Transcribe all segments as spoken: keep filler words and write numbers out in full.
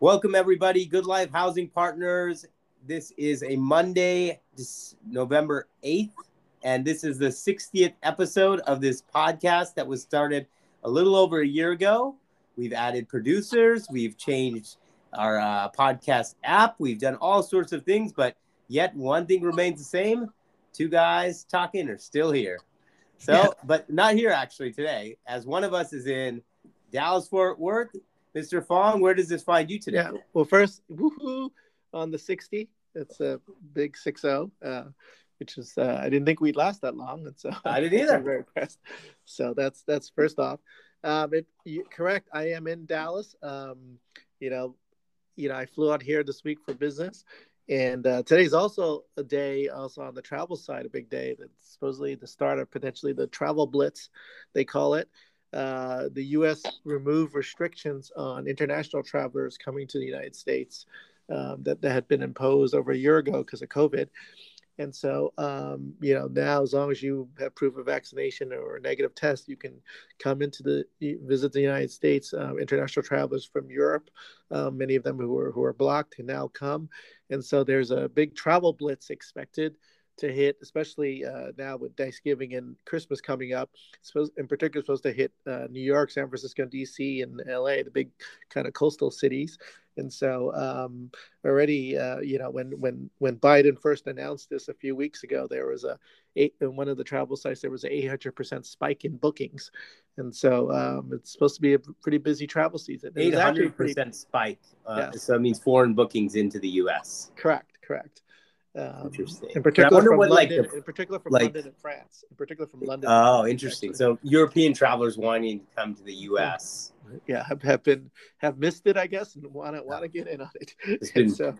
Welcome, everybody. Good Life Housing Partners. This is a Monday, November eighth, and this is the sixtieth episode of this podcast that was started a little over a year ago. We've added producers. We've changed our uh, podcast app. We've done all sorts of things, but yet one thing remains the same. Two guys talking are still here. So, yeah. But not here actually today, as one of us is in Dallas-Fort Worth. Mister Fong, where does this find you today? Yeah. Well, first, woohoo on the sixty. That's a big six oh, uh, which is uh, I didn't think we'd last that long, and so I didn't either. I'm very impressed. So that's that's first off. Um, it, you, correct. I am in Dallas. Um, you know, you know, I flew out here this week for business, and uh, today's also a day, also on the travel side, a big day. That's supposedly the start of potentially the travel blitz, they call it. Uh, the U S removed restrictions on international travelers coming to the United States um, that, that had been imposed over a year ago because of COVID. And so, um, you know, now as long as you have proof of vaccination or a negative test, you can come into the visit the United States. Uh, international travelers from Europe, uh, many of them who are who are blocked, can now come. And so there's a big travel blitz expected to hit, especially uh, now with Thanksgiving and Christmas coming up. Supposed, in particular, supposed to hit uh, New York, San Francisco, D C, and L A, the big kind of coastal cities. And so um, already, uh, you know, when when when Biden first announced this a few weeks ago, there was a eight, in one of the travel sites there was an eight hundred percent spike in bookings, and so um, it's supposed to be a pretty busy travel season. eight hundred percent spike. Uh, yes. So it means foreign bookings into the U S. Correct. Correct. Um, interesting. In particular, from what, London, like the, in particular from like, London and France. In particular from London. Oh, interesting. Actually. So European travelers wanting to come to the U S. Yeah, have, have been have missed it, I guess, and want to want to get in on it. It's been, so,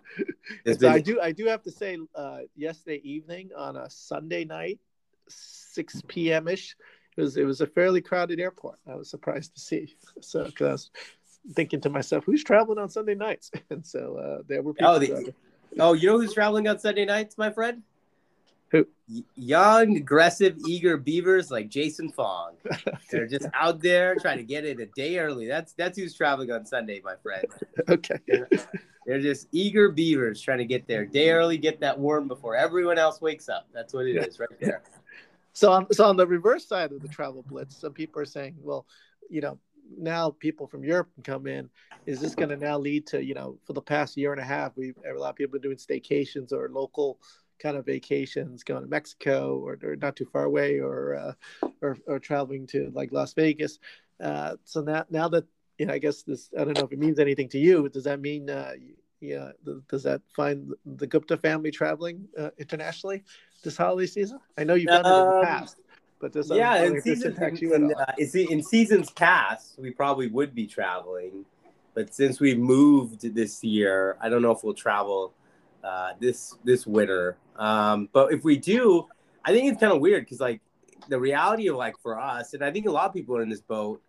it's so been, I do I do have to say, uh, yesterday evening on a Sunday night, six p.m. ish, it was it was a fairly crowded airport. I was surprised to see. So because I was thinking to myself, who's traveling on Sunday nights? And so uh, there were people. Oh, the, Oh, you know who's traveling on Sunday nights, my friend? Who? Young, aggressive, eager beavers like Jason Fong. They're just out there trying to get it a day early. That's that's who's traveling on Sunday, my friend. Okay. They're, they're just eager beavers trying to get there day early, get that worm before everyone else wakes up. That's what it is right there. So on, so on the reverse side of the travel blitz, some people are saying, well, you know, now people from Europe can come in. Is this going to now lead to, you know, for the past year and a half, we've a lot of people are doing staycations or local kind of vacations, going to Mexico or, or not too far away, or, uh, or or traveling to like Las Vegas. Uh, so now, now that, you know, I guess this, I don't know if it means anything to you. Does that mean, uh, yeah, th- does that find the Gupta family traveling uh, internationally this holiday season? I know you've done um... it in the past. But yeah, in seasons, in, uh, in seasons past, we probably would be traveling. But since we moved this year, I don't know if we'll travel uh, this this winter. Um, but if we do, I think it's kind of weird because, like, the reality of, like, for us, and I think a lot of people are in this boat,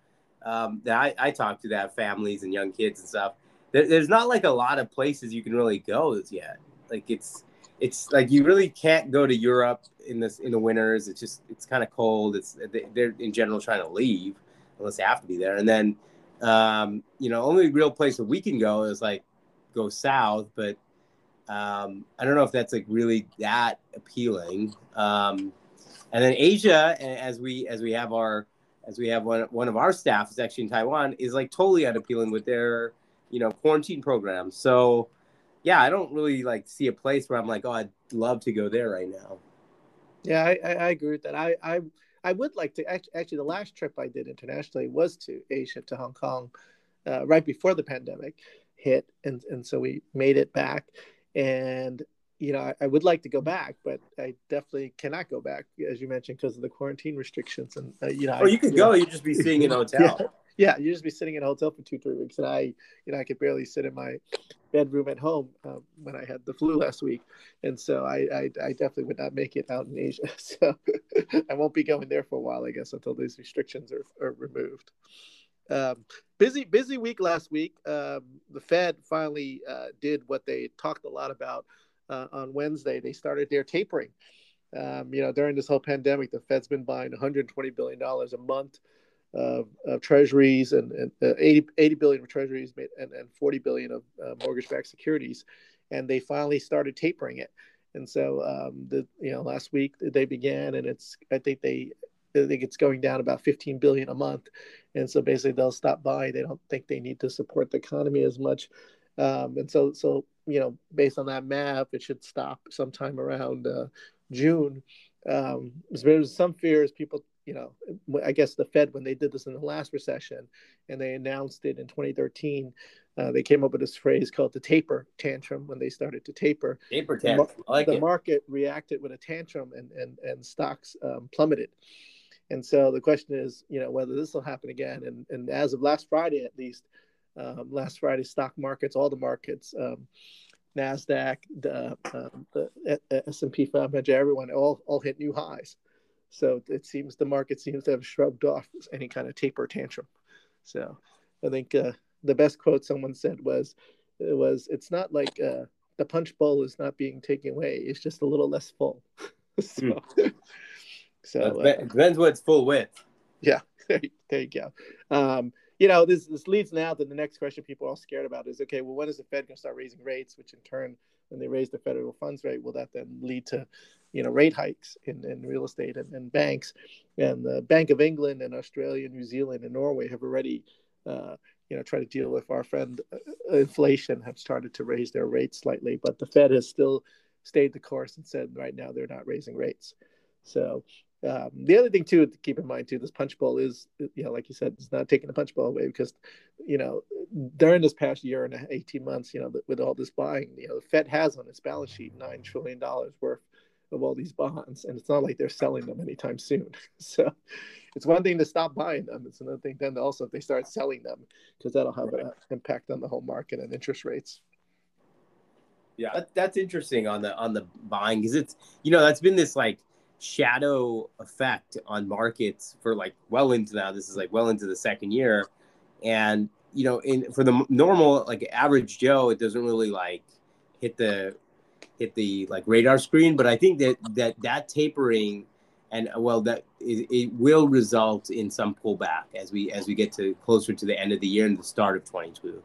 um, that I, I talk to that have families and young kids and stuff. There, there's not, like, a lot of places you can really go yet. Like, it's... It's like you really can't go to Europe in this in the winters. It's just it's kind of cold. It's they're in general trying to leave unless they have to be there. And then um, you know, only real place that we can go is like go south. But um, I don't know if that's like really that appealing. Um, and then Asia, as we as we have our as we have one one of our staff is actually in Taiwan, is like totally unappealing with their you know quarantine programs. So. Yeah, I don't really like see a place where I'm like, oh, I'd love to go there right now. Yeah, I, I, I agree with that. I, I I would like to actually, actually the last trip I did internationally was to Asia, to Hong Kong, uh, right before the pandemic hit, and and so we made it back. And you know, I, I would like to go back, but I definitely cannot go back, as you mentioned, because of the quarantine restrictions. And uh, you know, oh, I, you could you go. Know, you'd just be staying in a hotel. Yeah. Yeah, you just be sitting in a hotel for two, three weeks, and I, you know, I could barely sit in my bedroom at home um, when I had the flu last week, and so I, I, I definitely would not make it out in Asia. So I won't be going there for a while, I guess, until these restrictions are, are removed. Um, busy, busy week last week. Um, the Fed finally uh, did what they talked a lot about uh, on Wednesday. They started their tapering. Um, you know, during this whole pandemic, the Fed's been buying one hundred twenty billion dollars a month. of, of treasuries and, and uh, eighty, eighty billion of treasuries and, and forty billion of uh, mortgage-backed securities, and they finally started tapering it. And so, um, the you know, last week they began, and it's I think they I think it's going down about fifteen billion a month. And so basically they'll stop buying. They don't think they need to support the economy as much. Um, and so, so you know, based on that map, it should stop sometime around uh, June. Um, there's some fears people, you know, I guess the Fed, when they did this in the last recession and they announced it in twenty thirteen, uh, they came up with this phrase called the taper tantrum when they started to taper. Taper tantrum. I like it. The market reacted with a tantrum and, and, and stocks um, plummeted. And so the question is, you know, whether this will happen again. And, and as of last Friday, at least, um, last Friday, stock markets, all the markets, um, NASDAQ, the, um, the S and P five hundred, everyone, all all hit new highs. So it seems the market seems to have shrugged off any kind of taper tantrum. So I think uh, the best quote someone said was, it was it's not like uh, the punch bowl is not being taken away. It's just a little less full. so... Mm. So it depends uh, what it's full with. Yeah, there, there you go. Um, you know, this this leads now to the next question people are all scared about is, okay, well, when is the Fed going to start raising rates, which in turn, when they raise the federal funds rate, will that then lead to, you know, rate hikes in, in real estate and, and banks? And the Bank of England and Australia, New Zealand and Norway have already, uh, you know, tried to deal with our friend uh, inflation, have started to raise their rates slightly. But the Fed has still stayed the course and said right now they're not raising rates. So... Um, the other thing too to keep in mind too, this punch bowl is, you know, like you said, it's not taking the punch bowl away because, you know, during this past year and eighteen months, you know, with all this buying, you know, the Fed has on its balance sheet nine trillion dollars worth of all these bonds, and it's not like they're selling them anytime soon. So, it's one thing to stop buying them; it's another thing then also if they start selling them, because that'll have an impact on the whole market and interest rates. Yeah, that, that's interesting on the on the buying because it's you know that's been this like. shadow effect on markets for like well into now. This is like well into the second year, and you know, in for the normal like average Joe, it doesn't really like hit the hit the like radar screen. But I think that that that tapering and well, that it, it will result in some pullback as we as we get to closer to the end of the year and the start of twenty twenty-two.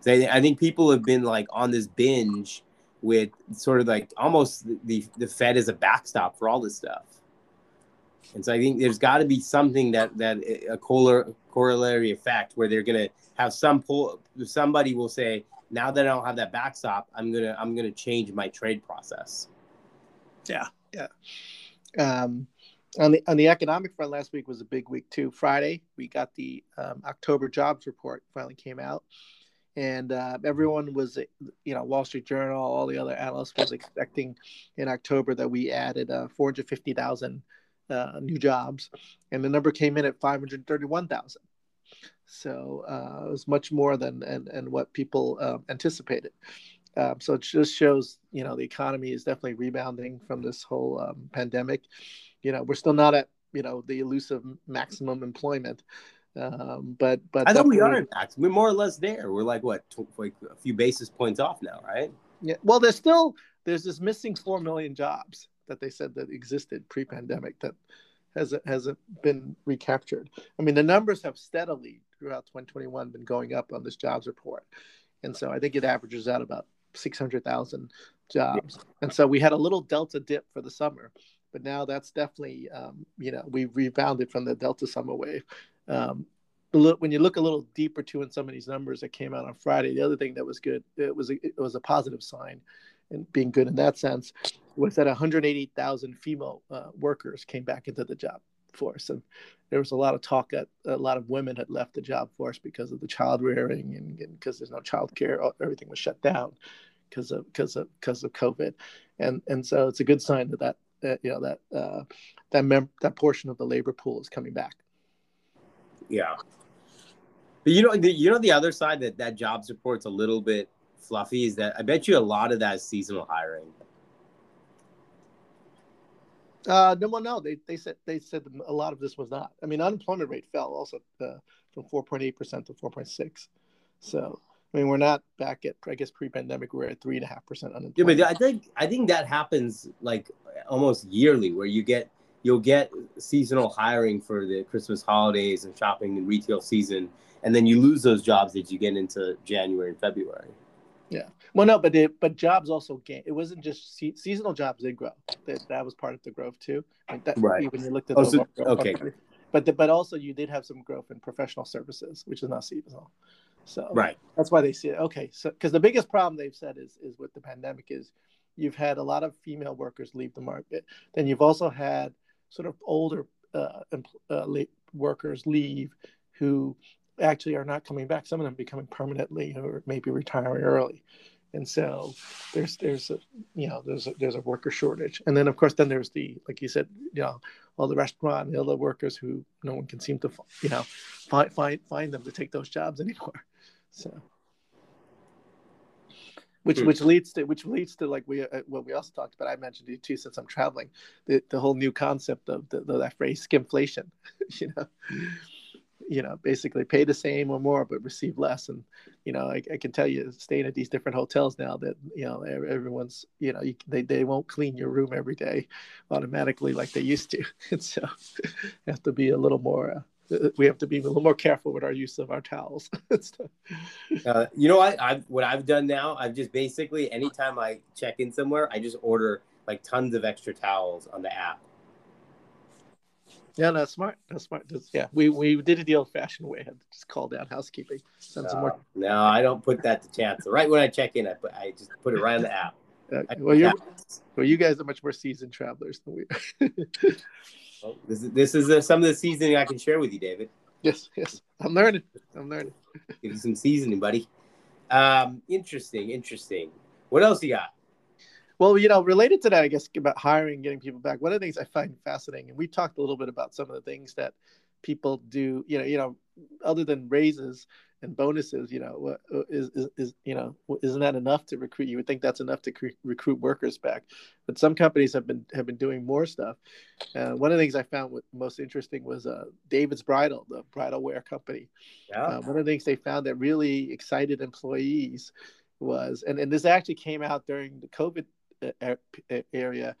So I, I think people have been like on this binge with sort of like almost the the Fed as a backstop for all this stuff. And so I think there's got to be something that that a corollary effect where they're going to have some pull. Somebody will say, now that I don't have that backstop, I'm going to I'm going to change my trade process. Yeah. Yeah. Um, on the on the economic front, last week was a big week, too. Friday, we got the um, October jobs report finally came out. And uh, everyone was, you know, Wall Street Journal, all the other analysts was expecting in October that we added uh, four hundred fifty thousand uh, new jobs. And the number came in at five hundred thirty-one thousand. So uh, it was much more than and, and what people uh, anticipated. Uh, so it just shows, you know, the economy is definitely rebounding from this whole um, pandemic. You know, we're still not at, you know, the elusive maximum employment. Um, but but I thought we are in fact we're more or less there. We're like what tw- like a few basis points off now, right? Yeah. Well, there's still there's this missing four million jobs that they said that existed pre-pandemic that hasn't hasn't been recaptured. I mean, the numbers have steadily throughout twenty twenty-one been going up on this jobs report, and so I think it averages out about six hundred thousand jobs. Yeah. And so we had a little delta dip for the summer, but now that's definitely um, you know we've rebounded from the delta summer wave. Um, when you look a little deeper too in some of these numbers that came out on Friday, the other thing that was good, it was a, it was a positive sign, and being good in that sense, was that one hundred eighty thousand female uh, workers came back into the job force, and there was a lot of talk that a lot of women had left the job force because of the child rearing and because there's no child care, everything was shut down because of because of because of COVID, and and so it's a good sign that that, that you know that uh, that mem- that portion of the labor pool is coming back. Yeah, but you know, the, you know the other side that that jobs report's a little bit fluffy is that I bet you a lot of that is seasonal hiring. Uh, no, well, no, they they said they said a lot of this was not. I mean, unemployment rate fell also uh, from four point eight percent to four point six. So I mean, we're not back at I guess pre-pandemic we're at three and a half percent unemployment. Yeah, but I think I think that happens like almost yearly where you get you'll get seasonal hiring for the Christmas holidays and shopping and retail season. And then you lose those jobs that you get into January and February. Yeah. Well, no, but they, but jobs also gain. It wasn't just se- seasonal jobs did grow. That that was part of the growth too. Like that, right. When you looked at the oh, so, okay, market. but the, but also you did have some growth in professional services, which is not seasonal. So right. That's why they see it. Okay. So because the biggest problem they've said is is with the pandemic is you've had a lot of female workers leave the market. Then you've also had sort of older uh, uh, workers leave who actually are not coming back. Some of them becoming permanently or maybe retiring early. And so there's, there's, a, you know, there's, a, there's a worker shortage. And then of course, then there's the, like you said, you know, all the restaurant and the other workers who no one can seem to, you know, find, find, find them to take those jobs anymore. So, which, mm-hmm. which leads to, which leads to like we, uh, what we also talked about, I mentioned it too, since I'm traveling, the, the whole new concept of the, the that phrase skimflation, you know, you know, basically pay the same or more, but receive less. And, you know, I, I can tell you staying at these different hotels now that, you know, everyone's, you know, you, they, they won't clean your room every day automatically like they used to. And so we have to be a little more, uh, we have to be a little more careful with our use of our towels. uh, you know, I, I, what I've done now, I've just basically, anytime I check in somewhere, I just order like tons of extra towels on the app. Yeah, that's smart. That's smart. That's, yeah, we, we did it the old-fashioned way. I just called down housekeeping. Send uh, some more. No, I don't put that to chance. Right when I check in, I put, I just put it right on the app. Uh, well, you're, well, you guys are much more seasoned travelers than we are. Well, this is, this is uh, some of the seasoning I can share with you, David. Yes, yes. I'm learning. I'm learning. Give you some seasoning, buddy. Um, interesting, interesting. What else you got? Well, you know, related to that, I guess, about hiring, getting people back, one of the things I find fascinating, and we talked a little bit about some of the things that people do, you know, you know, other than raises and bonuses, you know, is, is, is you know, isn't that enough to recruit? You would think that's enough to cre- recruit workers back, but some companies have been have been doing more stuff. Uh, one of the things I found most interesting was uh, David's Bridal, the bridal wear company. Yeah. Uh, one of the things they found that really excited employees was, and, and this actually came out during the COVID area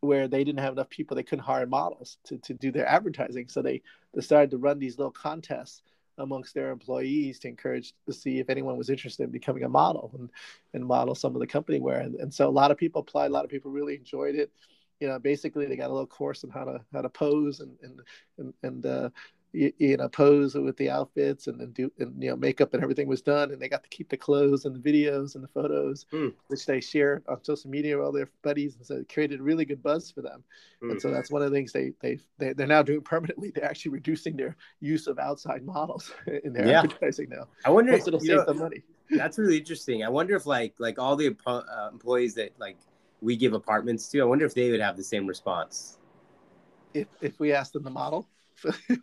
where they didn't have enough people, they couldn't hire models to, to do their advertising. So they decided to run these little contests amongst their employees to encourage to see if anyone was interested in becoming a model and, and model some of the company wear. And, and so a lot of people applied, a lot of people really enjoyed it. You know, basically they got a little course on how to, how to pose and, and, and, and uh, You, you know, pose with the outfits and then do, and you know, makeup and everything was done, and they got to keep the clothes and the videos and the photos, mm. which they share on social media with all their buddies, and so it created really good buzz for them. Mm. And so that's one of the things they they they they're now doing permanently. They're actually reducing their use of outside models in their yeah. advertising now. I wonder if it'll save them money. That's really interesting. I wonder if like like all the uh, employees that like we give apartments to, I wonder if they would have the same response if if we asked them to model.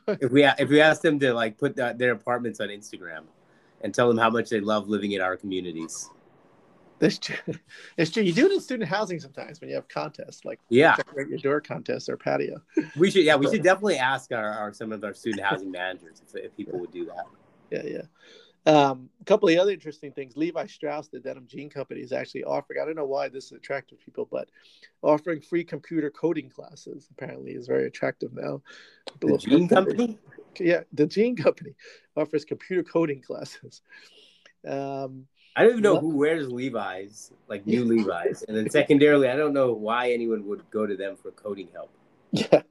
if we if we ask them to like put that, their apartments on Instagram and tell them how much they love living in our communities. That's true. It's true. You do it in student housing sometimes when you have contests like yeah. your door contests or patio. We should yeah we should definitely ask our, our some of our student housing managers if, if people yeah. would do that. Yeah yeah. Um, a couple of other interesting things. Levi Strauss, the denim jean company, is actually offering, I don't know why this is attractive to people, but offering free computer coding classes apparently is very attractive now. The jean company? Yeah, the jean company offers computer coding classes. Um, I don't even know love- who wears Levi's, like new Levi's. And then secondarily, I don't know why anyone would go to them for coding help. Yeah,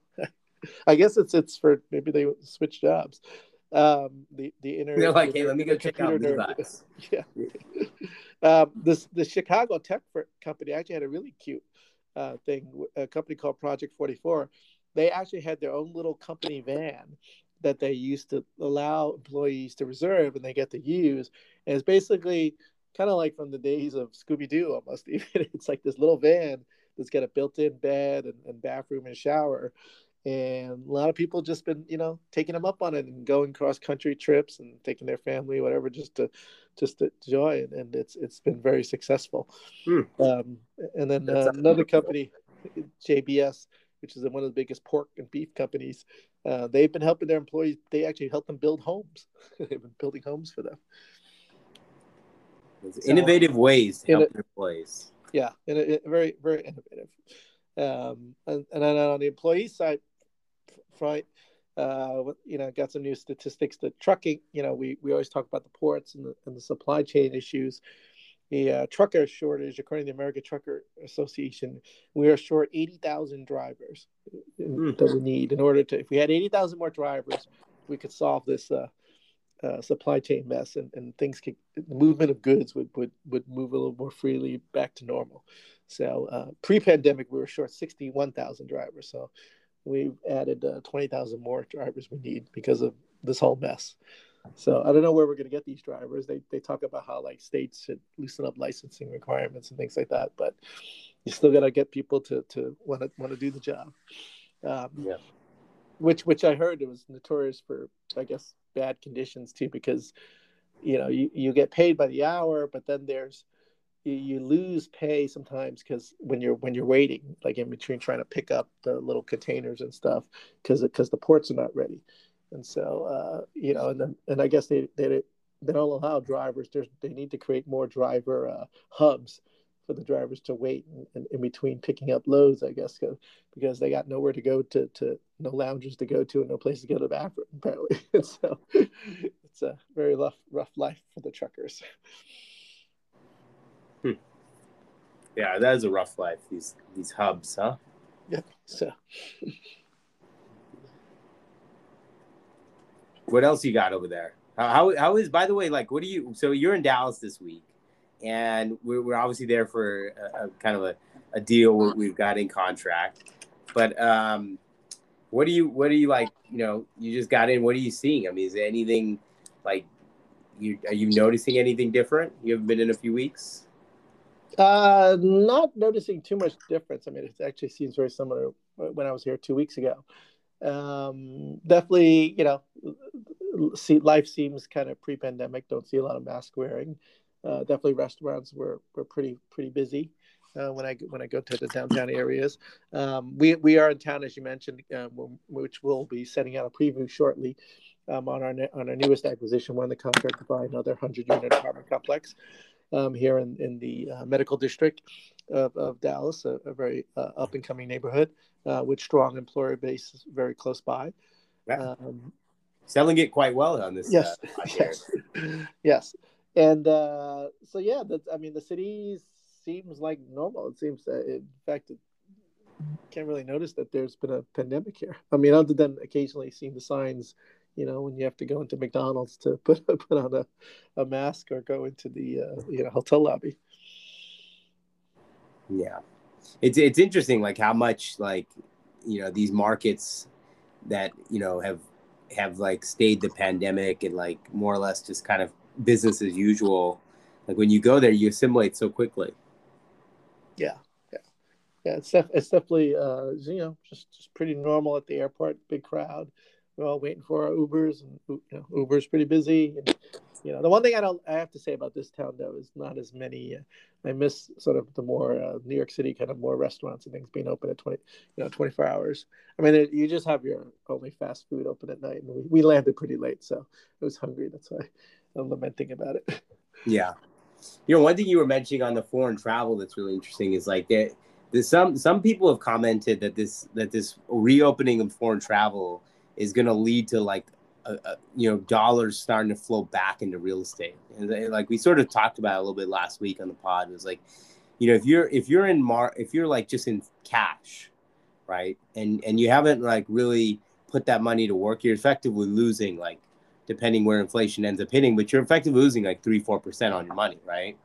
I guess it's it's for maybe they switch jobs. Um, the the inner they're like, hey, let me go check out this box. Yeah. um, this the Chicago tech company actually had a really cute uh, thing. A company called Project forty-four. They actually had their own little company van that they used to allow employees to reserve, and they get to use. And it's basically kind of like from the days of Scooby Doo almost. Even it's like this little van that's got a built-in bed and, and bathroom and shower. And a lot of people just been, you know, taking them up on it and going cross country trips and taking their family, whatever, just to, just to enjoy it. And it's it's been very successful. Mm. Um, and then uh, another company, J B S, which is one of the biggest pork and beef companies, uh, they've been helping their employees. They actually help them build homes. They've been building homes for them. It's innovative so, ways to help their employees. Yeah, in a, in a very very innovative. Um, and, and then on the employee side, right, uh, you know, got some new statistics that trucking, you know, we, we always talk about the ports and the, and the supply chain issues. The uh, trucker shortage, according to the American Trucker Association, we are short eighty thousand drivers mm. that we need in order to, if we had eighty thousand more drivers, we could solve this uh, uh, supply chain mess, and, and things could, the movement of goods would, would, would move a little more freely back to normal. So uh, pre-pandemic, we were short sixty-one thousand drivers. So we've added uh, twenty thousand more drivers we need because of this whole mess. So I don't know where we're going to get these drivers. They they talk about how like states should loosen up licensing requirements and things like that, but you still got to get people to to want to want to do the job. Um, yeah. Which which I heard it was notorious for, I guess, bad conditions too, because you know you, you get paid by the hour, but then there's you, you lose pay sometimes because when you're when you're waiting, like in between trying to pick up the little containers and stuff, because because the ports are not ready. And so, uh, you know, and then, and I guess they, they they don't allow drivers. There's, they need to create more driver uh, hubs for the drivers to wait in, in, in between picking up loads, I guess, because they got nowhere to go to, to no lounges to go to and no place to go to the bathroom, apparently. And so it's a very rough, rough life for the truckers. Hmm. Yeah, that is a rough life, these, these hubs, huh? Yeah, so... What else you got over there? How how is, by the way, like, what do you, so you're in Dallas this week, and we're, we're obviously there for a, a kind of a, a deal where we've got in contract, but um, what do you, what do you like, you know, you just got in, what are you seeing? I mean, is there anything like, you are you noticing anything different? You haven't been in a few weeks? Uh, not noticing too much difference. I mean, it actually seems very similar to when I was here two weeks ago. Um, definitely, you know, see, life seems kind of pre-pandemic. Don't see a lot of mask wearing. Uh, definitely, restaurants were were pretty pretty busy uh, when I when I go to the downtown areas. Um, we we are in town, as you mentioned, um, which we'll be setting out a preview shortly um, on our on our newest acquisition. We're in the contract to buy another one hundred unit apartment complex um, here in in the uh, medical district of, of Dallas, a, a very uh, up and coming neighborhood. Uh, with strong employer base very close by. Wow. Um, Selling it quite well on this. Yes, uh, yes, yes. And uh, so, yeah, that's, I mean, the city seems like normal. It seems, uh, in fact, it, can't really notice that there's been a pandemic here. I mean, other than occasionally seeing the signs, you know, when you have to go into McDonald's to put put on a, a mask or go into the, uh, you know, hotel lobby. Yeah. It's it's interesting, like how much, like, you know, these markets that, you know, have have like stayed the pandemic and like more or less just kind of business as usual. Like when you go there, you assimilate so quickly. Yeah, yeah, yeah. It's def- it's definitely uh, you know, just, just pretty normal at the airport. Big crowd. We're all waiting for our Ubers, and you know, Uber's pretty busy. And, you know, the one thing I don't I have to say about this town though is not as many. Uh, I miss sort of the more uh, New York City kind of more restaurants and things being open at twenty, you know, twenty-four hours. I mean, it, you just have your only fast food open at night, and we, we landed pretty late, so I was hungry. That's why I'm lamenting about it. Yeah, you know, one thing you were mentioning on the foreign travel that's really interesting is like that. Some some people have commented that this that this reopening of foreign travel is going to lead to like. Uh, uh, you know, dollars starting to flow back into real estate, and they, like we sort of talked about it a little bit last week on the pod. It was like, you know, if you're if you're in mar if you're like just in cash, right, and and you haven't like really put that money to work, you're effectively losing like, depending where inflation ends up hitting, but you're effectively losing like three four percent on your money, right?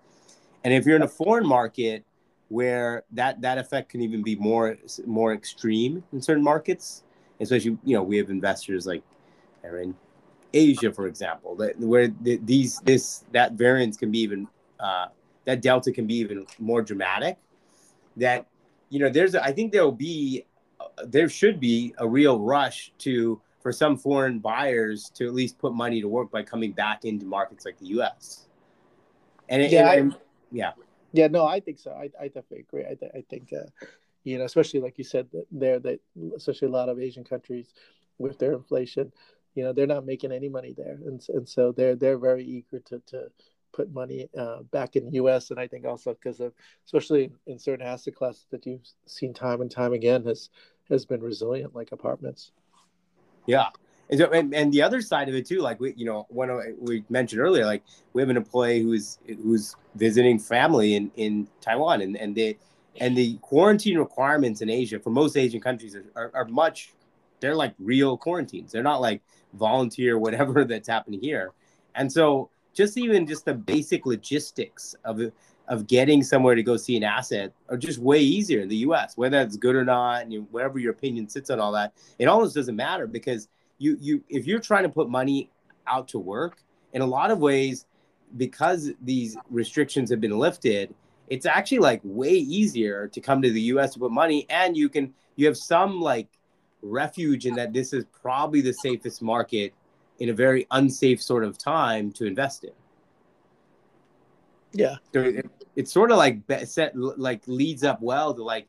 And if you're in a foreign market where that that effect can even be more more extreme in certain markets, especially, you know, we have investors like. In Asia, for example, that where the, these this that variance can be even uh, that delta can be even more dramatic. That, you know, there's a, I think there will be uh, there should be a real rush to for some foreign buyers to at least put money to work by coming back into markets like the U S. And it, yeah, and, I, yeah, yeah, no, I think so. I, I definitely agree. I, I think uh, you know, especially like you said there, that especially a lot of Asian countries with their inflation. You know, they're not making any money there, and and so they're they're very eager to to put money uh, back in the U S. And I think also because of, especially in certain asset classes that you've seen time and time again, has has been resilient, like apartments. Yeah. And, so, and, and the other side of it too, like we, you know, when we mentioned earlier, like we have an employee who's who's visiting family in, in Taiwan, and and they and the quarantine requirements in Asia for most Asian countries are, are, are much, they're like real quarantines. They're not like volunteer whatever that's happening here. And so just even just the basic logistics of of getting somewhere to go see an asset are just way easier in the U S, whether that's good or not, and you, wherever your opinion sits on all that, it almost doesn't matter because. You you if you're trying to put money out to work, in a lot of ways, because these restrictions have been lifted, it's actually like way easier to come to the U S to put money, and you can you have some like refuge in that this is probably the safest market in a very unsafe sort of time to invest in. Yeah, so it, it's sort of like set like leads up well to like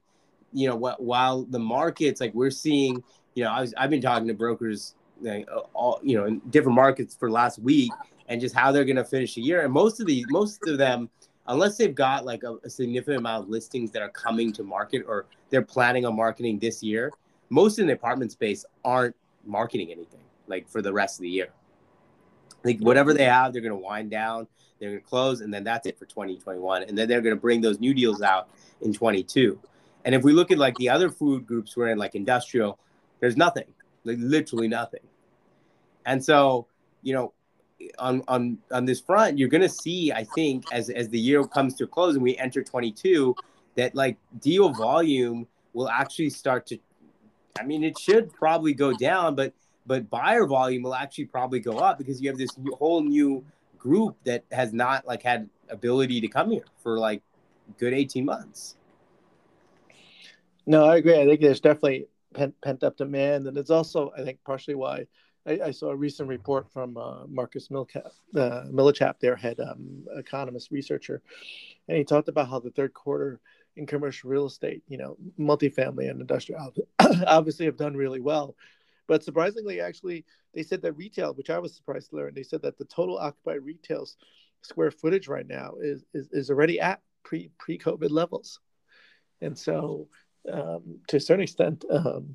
you know what while the markets like we're seeing. You know, I was, I've been talking to brokers, like, all you know, in different markets for last week, and just how they're going to finish the year. And most of the most of them, unless they've got like a, a significant amount of listings that are coming to market or they're planning on marketing this year, most in the apartment space aren't marketing anything like for the rest of the year. Like whatever they have, they're going to wind down, they're going to close, and then that's it for twenty twenty-one. And then they're going to bring those new deals out in twenty-two. And if we look at like the other food groups we're in, like industrial. There's nothing, like literally nothing. And so, you know, on on on this front, you're going to see, I think, as as the year comes to a close and we enter twenty-two, that like deal volume will actually start to, I mean, it should probably go down, but but buyer volume will actually probably go up because you have this new, whole new group that has not like had ability to come here for like good eighteen months. No, I agree. I think there's definitely pent up demand, and it's also, I think, partially why I, I saw a recent report from uh, Marcus Millichap, uh, Millichap, their head um, economist researcher, and he talked about how the third quarter in commercial real estate, you know, multifamily and industrial, obviously have done really well, but surprisingly, actually, they said that retail, which I was surprised to learn, they said that the total occupied retail's square footage right now is is, is already at pre pre COVID levels, and so. Um, to a certain extent, um,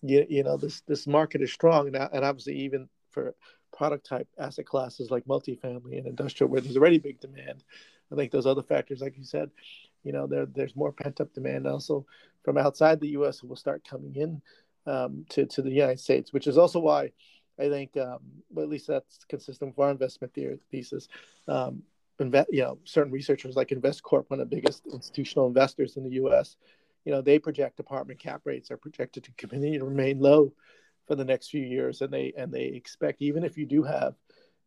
you, you know, this this market is strong now, and obviously even for product type asset classes like multifamily and industrial, where there's already big demand. I think those other factors, like you said, you know, there there's more pent up demand also from outside the U S who will start coming in um, to to the United States, which is also why I think, um, well, at least that's consistent with our investment theory thesis. Um, invest, you know, certain researchers like InvestCorp, one of the biggest institutional investors in the U S. You know, they project apartment cap rates are projected to continue to remain low for the next few years, and they and they expect even if you do have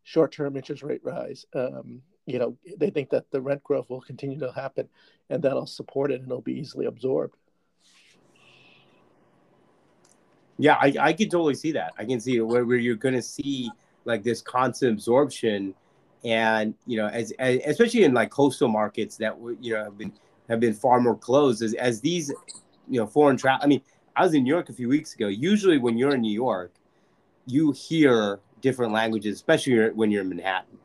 short-term interest rate rise, um, you know, they think that the rent growth will continue to happen, and that'll support it, and it'll be easily absorbed. Yeah, I, I can totally see that. I can see where where you're going to see like this constant absorption, and you know, as, as especially in like coastal markets that you know have been. have been far more closed as, as these, you know, foreign travel. I mean, I was in New York a few weeks ago. Usually when you're in New York, you hear different languages, especially when you're in Manhattan.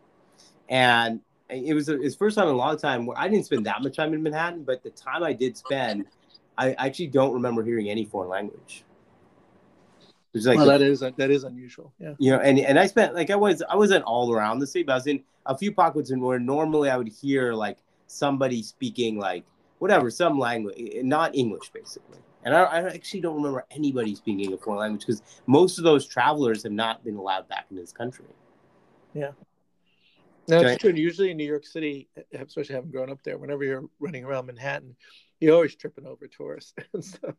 And it was the first time in a long time where I didn't spend that much time in Manhattan, but the time I did spend, I actually don't remember hearing any foreign language. It was like well, that is that is unusual. Yeah. You know, and, and I spent like I was I wasn't all around the city, but I was in a few pockets in where normally I would hear like somebody speaking like whatever, some language, not English basically. And I, I actually don't remember anybody speaking a foreign language because most of those travelers have not been allowed back in this country. Yeah. No, it's true. And usually in New York City, especially having grown up there, whenever you're running around Manhattan, you're always tripping over tourists. and so,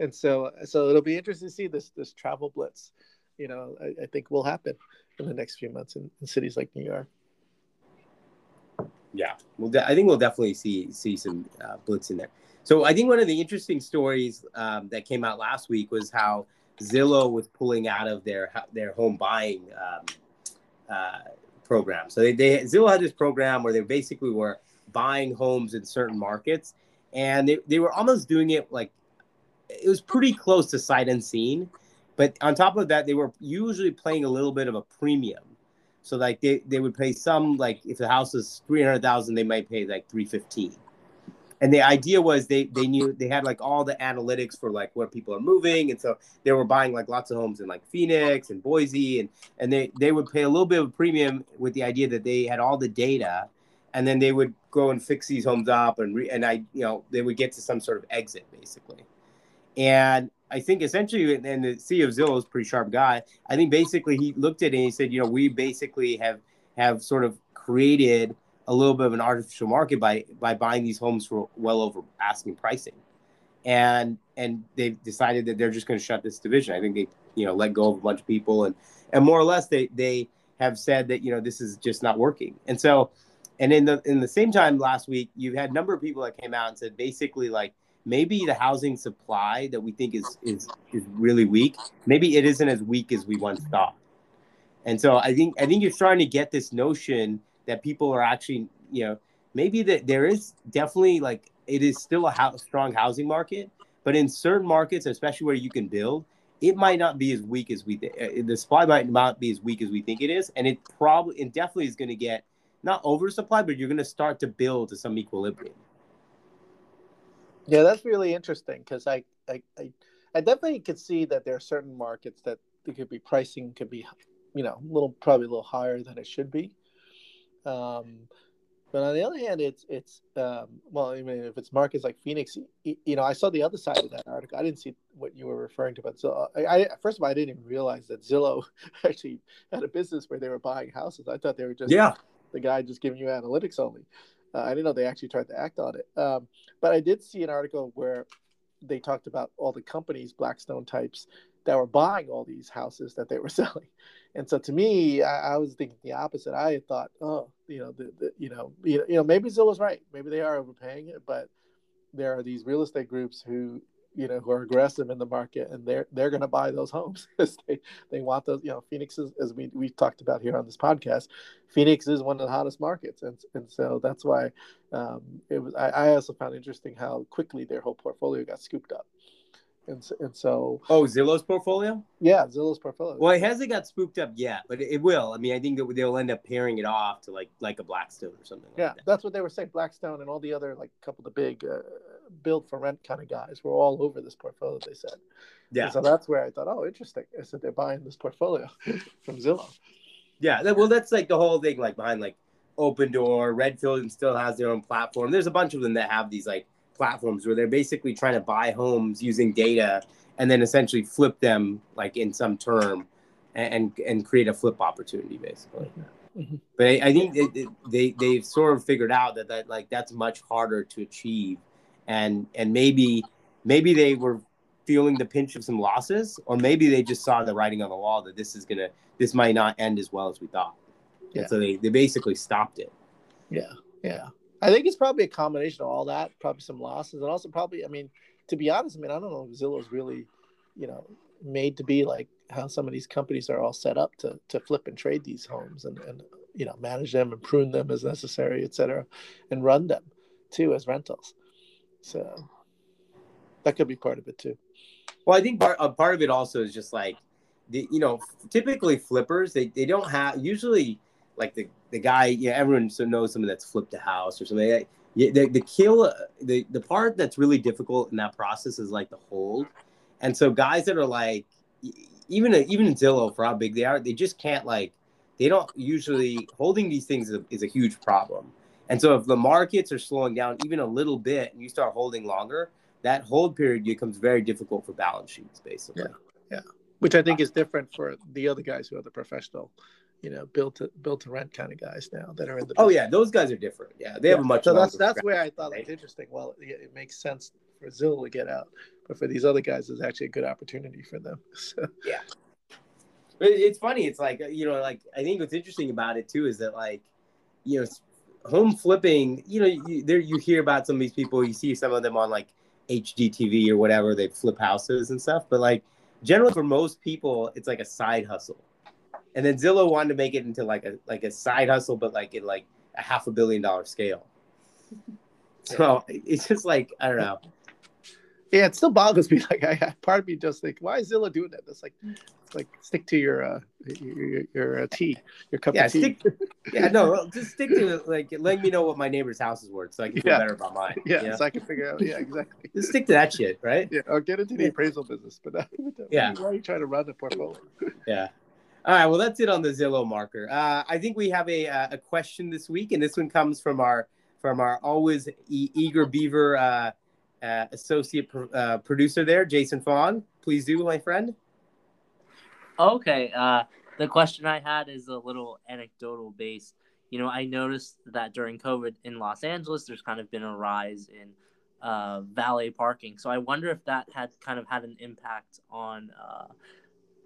and so, so it'll be interesting to see this, this travel blitz, you know, I, I think will happen in the next few months in, in cities like New York. Yeah, well, de- I think we'll definitely see see some uh, blitz in there. So I think one of the interesting stories um, that came out last week was how Zillow was pulling out of their their home buying um, uh, program. So they, they Zillow had this program where they basically were buying homes in certain markets, and they, they were almost doing it like it was pretty close to sight unseen. But on top of that, they were usually playing a little bit of a premium So like they, they would pay some, like if the house is three hundred thousand, they might pay like three fifteen. And the idea was they, they knew they had like all the analytics for like where people are moving. And so they were buying like lots of homes in like Phoenix and Boise. And, and they, they would pay a little bit of a premium with the idea that they had all the data, and then they would go and fix these homes up and re, and I, you know, they would get to some sort of exit basically. And I think essentially, and the C E O of Zillow is a pretty sharp guy. I think basically he looked at it and he said, you know, we basically have, have sort of created a little bit of an artificial market by by buying these homes for well over asking pricing, and and they've decided that they're just going to shut this division. I think they you know let go of a bunch of people, and and more or less they they have said that you know this is just not working. And so, and in the in the same time last week you had a number of people that came out and said basically like maybe the housing supply that we think is is is really weak, maybe it isn't as weak as we once thought. And so I think I think you're starting to get this notion that people are actually, you know, maybe that there is definitely like, it is still a house, strong housing market, but in certain markets, especially where you can build, it might not be as weak as we, th- the supply might not be as weak as we think it is. And it probably, it definitely is going to get not oversupply, but you're going to start to build to some equilibrium. Yeah, that's really interesting because I, I, I, I definitely could see that there are certain markets that it could be pricing could be, you know, a little, probably a little higher than it should be. Um, but on the other hand, it's, it's, um, well, I mean, if it's markets like Phoenix, you, you know, I saw the other side of that article. I didn't see what you were referring to, but so I, I, first of all, I didn't even realize that Zillow actually had a business where they were buying houses. I thought they were just, yeah. the guy just giving you analytics only. Uh, I didn't know they actually tried to act on it. Um, but I did see an article where they talked about all the companies, Blackstone types, that were buying all these houses that they were selling. And so to me, I, I was thinking the opposite. I had thought, oh, you know, the, the, you know, you know, maybe Zillow's right. Maybe they are overpaying it, but there are these real estate groups who, you know, who are aggressive in the market, and they're they're going to buy those homes. they they want those. You know, Phoenix is, as we we talked about here on this podcast, Phoenix is one of the hottest markets, and and so that's why um, it was. I, I also found interesting how quickly their whole portfolio got scooped up. And, and so, oh, Zillow's portfolio? Yeah, Zillow's portfolio. Well, it hasn't got spooked up yet, but it, it will. I mean, I think that they'll end up pairing it off to like like a Blackstone or something. Yeah, like that. That's what they were saying. Blackstone and all the other like a couple of the big uh, build for rent kind of guys were all over this portfolio. They said, yeah. And so that's where I thought, oh, interesting. I said they're buying this portfolio from Zillow. Yeah, that, well, that's like the whole thing, like behind like Opendoor, Redfin still has their own platform. There's a bunch of them that have these like platforms where they're basically trying to buy homes using data and then essentially flip them like in some term and and create a flip opportunity basically. Mm-hmm. But I, I think it, it, they they've sort of figured out that, that like that's much harder to achieve, and and maybe maybe they were feeling the pinch of some losses, or maybe they just saw the writing on the wall that this is gonna this might not end as well as we thought. Yeah. And so they, they basically stopped it. Yeah. Yeah. I think it's probably a combination of all that, probably some losses, and also probably, I mean, to be honest, I mean, I don't know if Zillow's really, you know, made to be like how some of these companies are all set up to to flip and trade these homes and, and you know, manage them and prune them as necessary, et cetera, and run them, too, as rentals. So that could be part of it, too. Well, I think part, a part of it also is just like, the you know, typically flippers, they, they don't have, usually, like the, the guy, you know, everyone knows someone that's flipped a house or something. Like the the kill, the, the part that's really difficult in that process is like the hold. And so guys that are like, even even in Zillow for how big they are, they just can't like, they don't usually, holding these things is a, is a huge problem. And so if the markets are slowing down even a little bit and you start holding longer, that hold period becomes very difficult for balance sheets basically. Yeah, yeah. Which I think is different for the other guys who are the professional, you know, built to built to rent kind of guys now that are in the. Oh yeah, those guys are different. Yeah, they yeah. have a much. So that's that's where I thought it's interesting. Well, it, it makes sense for Zillow to get out, but for these other guys, it's actually a good opportunity for them. So. Yeah, it, it's funny. It's like you know, like I think what's interesting about it too is that like, you know, home flipping. You know, you, there you hear about some of these people. You see some of them on like H G T V or whatever. They flip houses and stuff. But like generally, for most people, it's like a side hustle. And then Zillow wanted to make it into like a like a side hustle, but like in like a half a billion dollar scale. So it's just like, I don't know. Yeah, it still boggles me. Like I part of me just think, why is Zillow doing that? That's like like stick to your uh, your your uh, tea, your cup yeah, of tea. Stick, yeah, no, just stick to it. Like, let me know what my neighbor's house is worth, so I can feel yeah. better about mine. Yeah, you know? So I can figure out. Yeah, exactly. Just stick to that shit, right? Yeah, or get into the yeah. appraisal business, but uh, yeah, why are you trying to run the portfolio? Yeah. All right. Well, that's it on the Zillow marker. Uh, I think we have a uh, a question this week, and this one comes from our from our always e- eager beaver uh, uh, associate pro- uh, producer there, Jason Fong. Please do, my friend. Okay. Uh, the question I had is a little anecdotal based. You know, I noticed that during COVID in Los Angeles, there's kind of been a rise in uh, valet parking. So I wonder if that had kind of had an impact on Uh,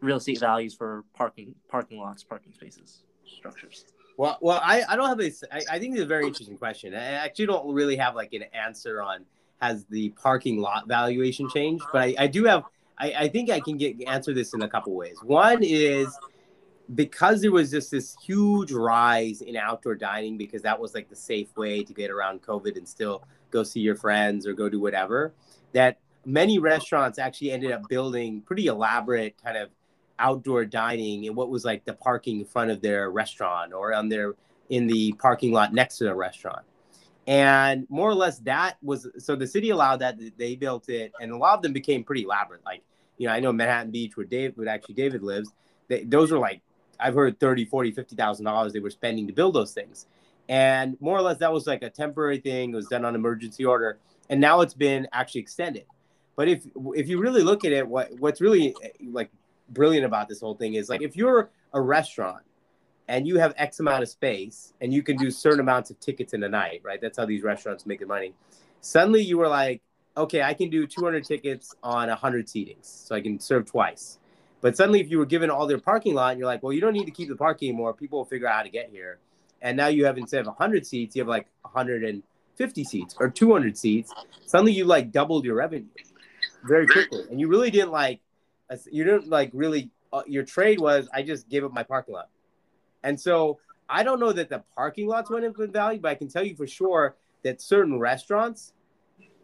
real estate values for parking, parking lots, parking spaces, structures. Well, well, I, I don't have a, I, I think it's a very interesting question. I actually don't really have like an answer on has the parking lot valuation changed, but I, I do have, I, I think I can get answer this in a couple ways. One is because there was just this huge rise in outdoor dining because that was like the safe way to get around COVID and still go see your friends or go do whatever, that many restaurants actually ended up building pretty elaborate kind of outdoor dining and what was like the parking in front of their restaurant or on their in the parking lot next to the restaurant. And more or less that was, so the city allowed that, they built it, and a lot of them became pretty elaborate. Like, you know, I know Manhattan Beach where Dave, where actually David lives, they, those are like, I've heard thirty, forty, fifty thousand dollars they were spending to build those things. And more or less that was like a temporary thing. It was done on emergency order. And now it's been actually extended. But if if you really look at it, what what's really like brilliant about this whole thing is like if you're a restaurant and you have X amount of space and you can do certain amounts of tickets in a night, right? That's how these restaurants make their money. Suddenly you were like, okay, I can do two hundred tickets on one hundred seatings, so I can serve twice. But suddenly if you were given all their parking lot, you're like, well, you don't need to keep the parking anymore. People will figure out how to get here. And now you have, instead of one hundred seats, you have like one hundred fifty seats or two hundred seats. Suddenly you like doubled your revenue very quickly. And you really didn't like, you didn't like really, uh, your trade was, I just gave up my parking lot. And so I don't know that the parking lots went up in value, but I can tell you for sure that certain restaurants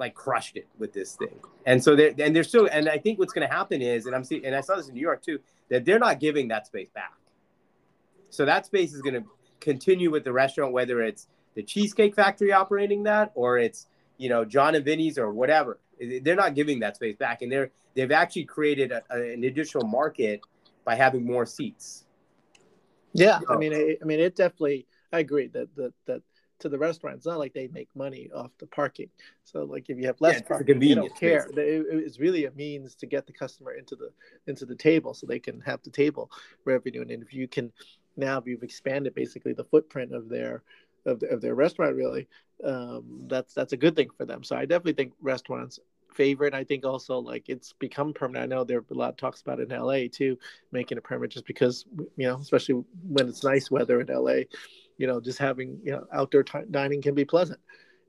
like crushed it with this thing. And so they're, and they're still, and I think what's going to happen is, and I'm seeing, and I saw this in New York too, that they're not giving that space back. So that space is going to continue with the restaurant, whether it's the Cheesecake Factory operating that, or it's, you know, John and Vinny's or whatever. They're not giving that space back, and they're they've actually created a, a, an additional market by having more seats. Yeah, so, I mean, I, I mean, it definitely. I agree that that that to the restaurant, it's not like they make money off the parking. So, like, if you have less yeah, parking, they don't care. It, it's really a means to get the customer into the into the table, so they can have the table revenue. And if you can now, if you've expanded basically the footprint of their of, the, of their restaurant, really. Um, that's that's a good thing for them. So I definitely think restaurants favor it. I think also like it's become permanent. I know there are a lot of talks about it in L A too, making it permanent just because, you know, especially when it's nice weather in L A, you know, just having, you know, outdoor t- dining can be pleasant.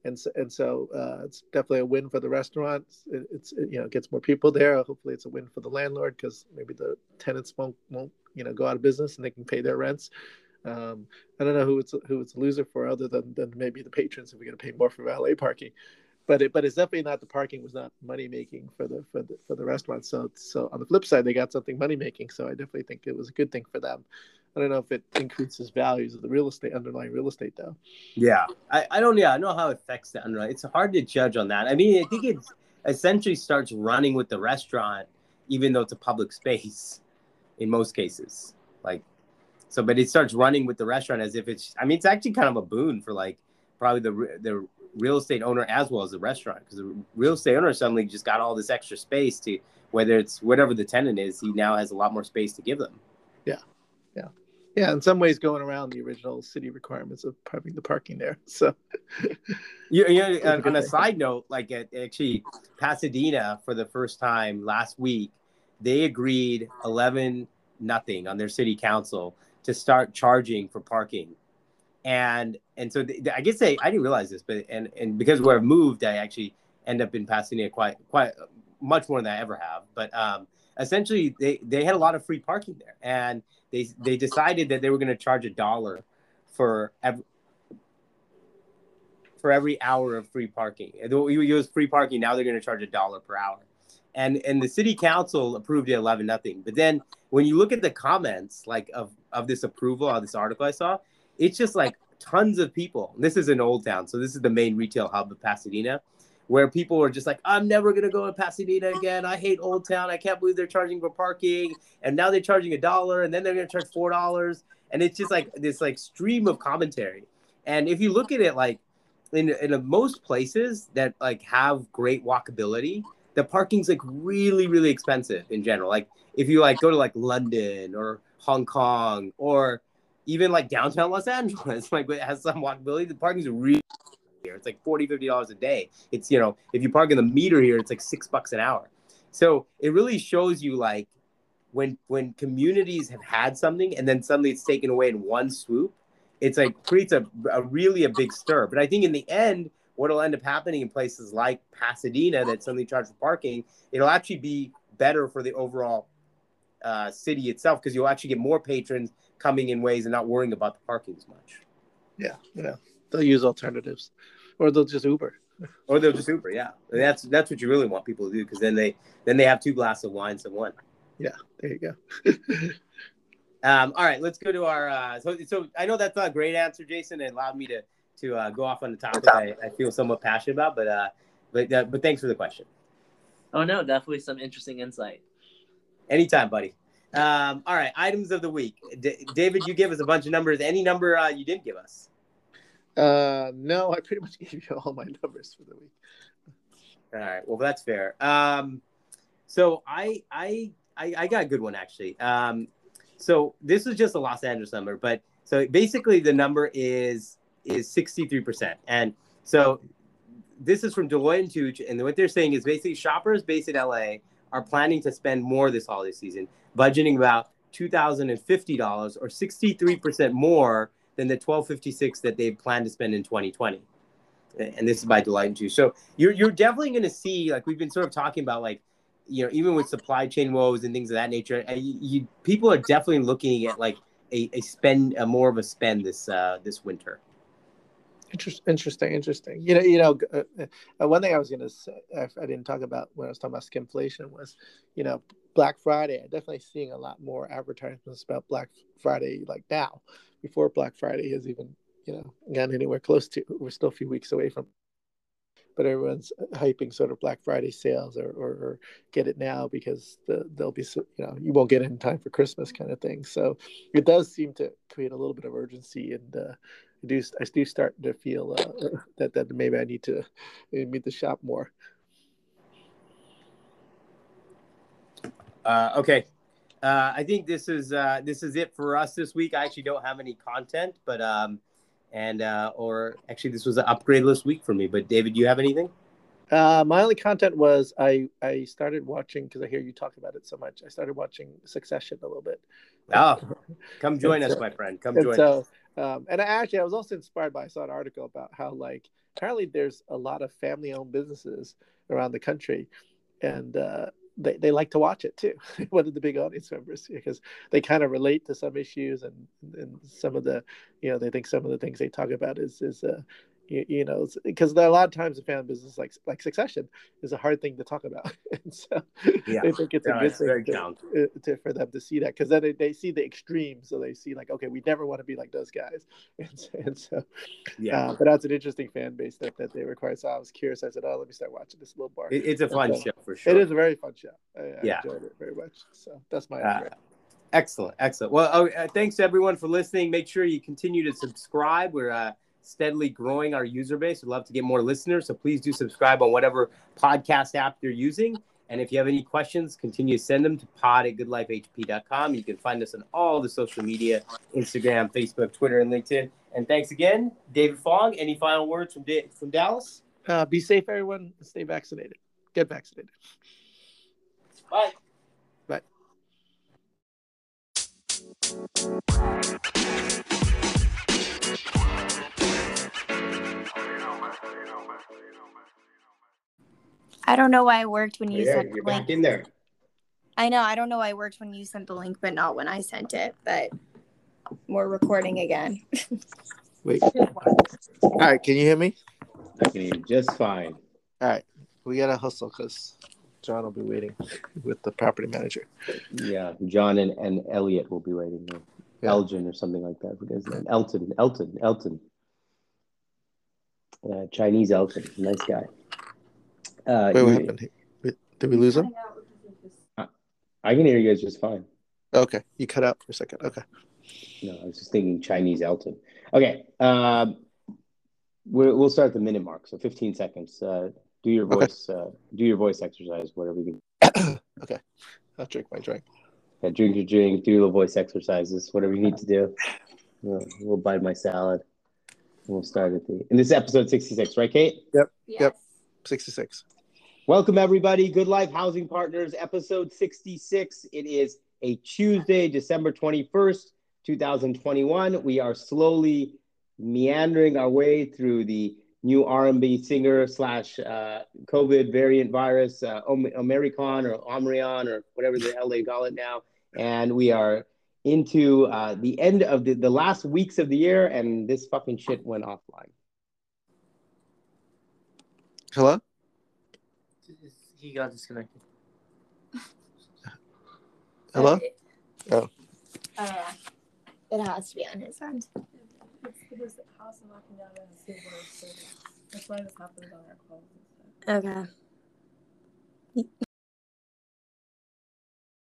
And so, and so uh, it's definitely a win for the restaurants. It, it's, it, you know, gets more people there. Hopefully it's a win for the landlord because maybe the tenants won't, won't, you know, go out of business and they can pay their rents. Um, I don't know who it's who it's a loser for, other than, than maybe the patrons if we're going to pay more for valet parking, but it, but it's definitely not the parking was not money making for the for the for the restaurant. So so on the flip side, they got something money making. So I definitely think it was a good thing for them. I don't know if it increases values of the real estate underlying real estate though. Yeah, I, I don't yeah I know how it affects the underlying. It's hard to judge on that. I mean, I think it essentially starts running with the restaurant, even though it's a public space, in most cases like. So, but it starts running with the restaurant as if it's, I mean, it's actually kind of a boon for like probably the the real estate owner as well as the restaurant, because the real estate owner suddenly just got all this extra space to, whether it's whatever the tenant is, he now has a lot more space to give them. Yeah. Yeah. Yeah. In some ways going around the original city requirements of having the parking there. So you, you know, on, on a side note, like at, actually Pasadena for the first time last week, they agreed eleven nothing on their city council to start charging for parking. And and so th- I guess they, I didn't realize this, but and, and because where I've moved, I actually end up in Pasadena quite quite much more than I ever have. But um, essentially, they, they had a lot of free parking there. And they they decided that they were going to charge a dollar for every, for every hour of free parking. It was free parking. Now they're going to charge a dollar per hour. And and the city council approved it eleven nothing. But then when you look at the comments like of, of this approval, of this article I saw, it's just like tons of people. This is in Old Town. So this is the main retail hub of Pasadena, where people were just like, I'm never going to go to Pasadena again. I hate Old Town. I can't believe they're charging for parking. And now they're charging a dollar and then they're going to charge four dollars. And it's just like this like stream of commentary. And if you look at it, like in, in most places that like have great walkability, the parking's like really, really expensive in general. Like if you like go to like London or Hong Kong or even like downtown Los Angeles, like it has some walkability, the parking's really here. It's like forty, fifty dollars a day. It's, you know, if you park in the meter here, it's like six bucks an hour. So it really shows you like when when communities have had something and then suddenly it's taken away in one swoop, it's like creates a, a really a big stir. But I think in the end, what'll end up happening in places like Pasadena that suddenly charge for parking, it'll actually be better for the overall uh, city itself, because you'll actually get more patrons coming in ways and not worrying about the parking as much. Yeah, you know, they'll use alternatives, or they'll just Uber. Or they'll just Uber, yeah. And that's that's what you really want people to do, because then they then they have two glasses of wine instead of one. Yeah, there you go. um, all right, let's go to our. Uh, so, so I know that's not a great answer, Jason. It allowed me to to uh, go off on the topic I, I feel somewhat passionate about, but uh, but uh, but thanks for the question. Oh no, definitely some interesting insight. Anytime, buddy. Um, all right, items of the week. D- David, you gave us a bunch of numbers. Any number uh, you didn't give us? Uh, no, I pretty much gave you all my numbers for the week. All right, well that's fair. Um, so I I I, I got a good one actually. Um, so this is just a Los Angeles number, but so basically the number is. is sixty-three percent. And so this is from Deloitte and Touche. And what they're saying is basically shoppers based in L A are planning to spend more this holiday season, budgeting about two thousand fifty dollars or sixty-three percent more than the twelve fifty-six that they planned to spend in twenty twenty. And this is by Deloitte and Touche. So you're, you're definitely going to see, like we've been sort of talking about, like, you know, even with supply chain woes and things of that nature, you, you, people are definitely looking at like a, a spend, a more of a spend this uh, this winter. Interesting, interesting. You know, you know. Uh, one thing I was going to say, I, I didn't talk about when I was talking about skimflation was, you know, Black Friday. I'm definitely seeing a lot more advertisements about Black Friday, like now, before Black Friday has even, you know, gotten anywhere close to. We're still a few weeks away from, but everyone's hyping sort of Black Friday sales or or, or get it now because the, they'll be, you know, you won't get it in time for Christmas kind of thing. So it does seem to create a little bit of urgency and. Uh, I do, I do start to feel uh, that that maybe I need to need to shop more. Uh, okay, uh, I think this is uh, this is it for us this week. I actually don't have any content, but um, and uh, or actually this was an upgradeless week for me. But David, do you have anything? Uh, my only content was I I started watching, because I hear you talk about it so much. I started watching Succession a little bit. Oh, come join us, so, my friend. Come join so, us. Um, and I actually, I was also inspired by, I saw an article about how, like, apparently there's a lot of family-owned businesses around the country, and uh, they, they like to watch it, too, one of the big audience members, because they kind of relate to some issues, and, and some of the, you know, they think some of the things they talk about is, is uh, you, you know, because a lot of times a family business like like Succession is a hard thing to talk about, and so yeah. They think it's yeah, a good it's thing to, to, for them to see that, because then they, they see the extreme, so they see like, okay, we never want to be like those guys, and, and so yeah. Uh, but that's an interesting fan base that, that they require. So I was curious. I said, oh, let me start watching this little bar. It, it's a fun so, show for sure. It is a very fun show. I, I yeah. enjoyed it very much. So that's my uh, excellent, excellent. Well, oh, uh, thanks to everyone for listening. Make sure you continue to subscribe. We're uh, steadily growing our user base. We'd love to get more listeners, so please do subscribe on whatever podcast app you're using. And if you have any questions, continue to send them to pod at goodlifehp.com. You can find us on all the social media, Instagram, Facebook, Twitter, and LinkedIn. And thanks again, David Fong. Any final words from da- from Dallas? Uh, be safe, everyone. Stay vaccinated. Get vaccinated. Bye. Bye. I don't know why it worked when you yeah, sent the link. Back in there. I know. I don't know why it worked when you sent the link, but not when I sent it. But we're recording again. Wait. All right. Can you hear me? I can hear you just fine. All right. We got to hustle because John will be waiting with the property manager. Yeah, John and, and Elliot will be waiting. Yeah. Elgin or something like that. Because Elton, Elton, Elton. Uh, Chinese Elton, nice guy. Uh, Wait, what he, happened? Did we lose him? I can hear you guys just fine. Okay, you cut out for a second. Okay. No, I was just thinking Chinese Elton. Okay, um, we're, we'll start at the minute mark. So fifteen seconds. Uh, do your voice. Okay. Uh, do your voice exercise. Whatever you can. Okay, I'll drink my drink. Yeah, drink your drink. Do your voice exercises. Whatever you need to do. We'll, we'll bite my salad. We'll start at the. And this is episode sixty-six, right, Kate? Yep. Yes. Yep. sixty-six. Welcome everybody. Good Life Housing Partners, episode sixty-six. It is a Tuesday, December twenty-first, twenty twenty-one. We are slowly meandering our way through the new R and B singer slash uh, COVID variant virus, uh, Om- Omicron or Omicron or whatever the hell they call it now. And we are into uh, the end of the, the last weeks of the year, and this fucking shit went offline. Hello? He got disconnected. Hello? Oh. Uh, it has to be on his end. It was the house I'm knocking down and the That's why this happens on our call. Okay.